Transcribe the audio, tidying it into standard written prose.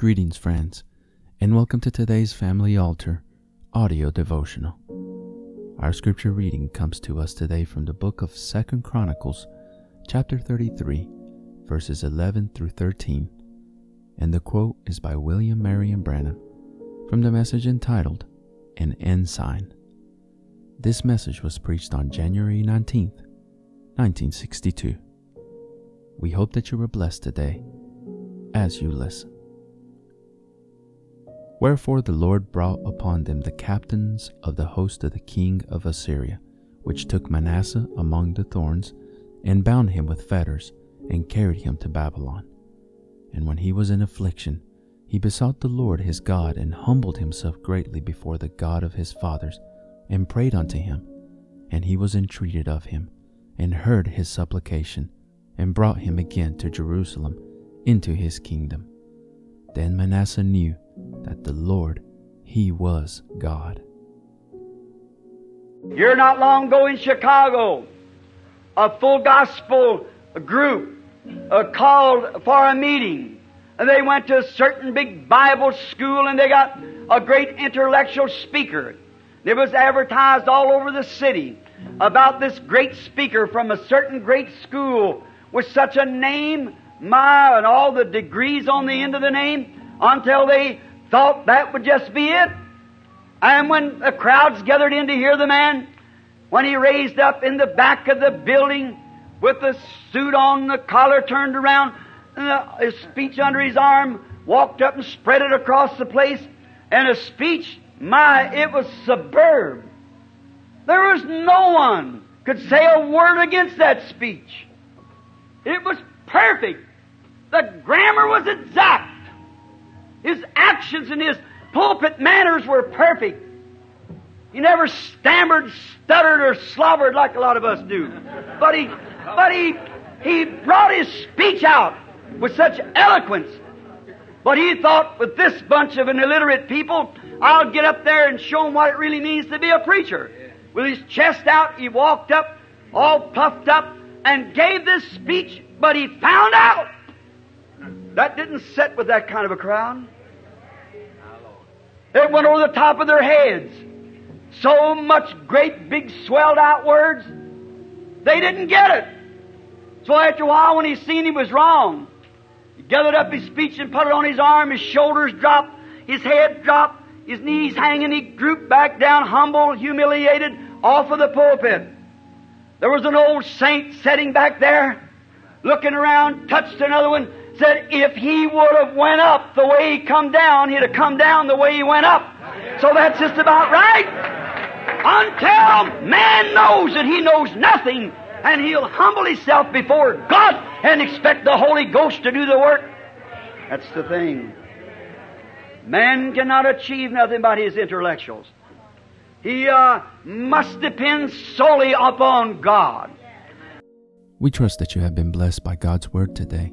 Greetings, friends, and welcome to today's Family Altar audio devotional. Our scripture reading comes to us today from the book of 2 Chronicles, chapter 33, verses 11 through 13, and the quote is by William Marion Branham from the message entitled, An Ensign. This message was preached on January 19th, 1962. We hope that you were blessed today as you listen. Wherefore the Lord brought upon them the captains of the host of the king of Assyria, which took Manasseh among the thorns, and bound him with fetters, and carried him to Babylon. And when he was in affliction, he besought the Lord his God, and humbled himself greatly before the God of his fathers, and prayed unto him. And he was entreated of him, and heard his supplication, and brought him again to Jerusalem, into his kingdom. Then Manasseh knew that the Lord, he was God. Here not long ago in Chicago, a full gospel group called for a meeting. And they went to a certain big Bible school, and they got a great intellectual speaker. It was advertised all over the city about this great speaker from a certain great school with such a name, and all the degrees on the end of the name, until they thought that would just be it. And when the crowds gathered in to hear the man, when he raised up in the back of the building with the suit on, the collar turned around, and his speech under his arm, walked up and spread it across the place, and his speech, it was superb. There was no one could say a word against that speech. It was perfect. The grammar was exact. His actions and his pulpit manners were perfect. He never stammered, stuttered, or slobbered like a lot of us do. But he brought his speech out with such eloquence. But he thought, with this bunch of illiterate people, I'll get up there and show them what it really means to be a preacher. With his chest out, he walked up, all puffed up, and gave this speech, but he found out that didn't sit with that kind of a crowd. It went over the top of their heads. So much great big swelled out words, they didn't get it. So after a while, when he seen he was wrong, he gathered up his speech and put it on his arm. His shoulders dropped, his head dropped, his knees hanging. He drooped back down, humble, humiliated, off of the pulpit. There was an old saint sitting back there, looking around, touched another one, said if he would have went up the way he come down, he'd have come down the way he went up. So that's just about right. Until man knows that he knows nothing, and he'll humble himself before God and expect the Holy Ghost to do the work. That's the thing. Man cannot achieve nothing but his intellectuals. He must depend solely upon God. We trust that you have been blessed by God's Word today.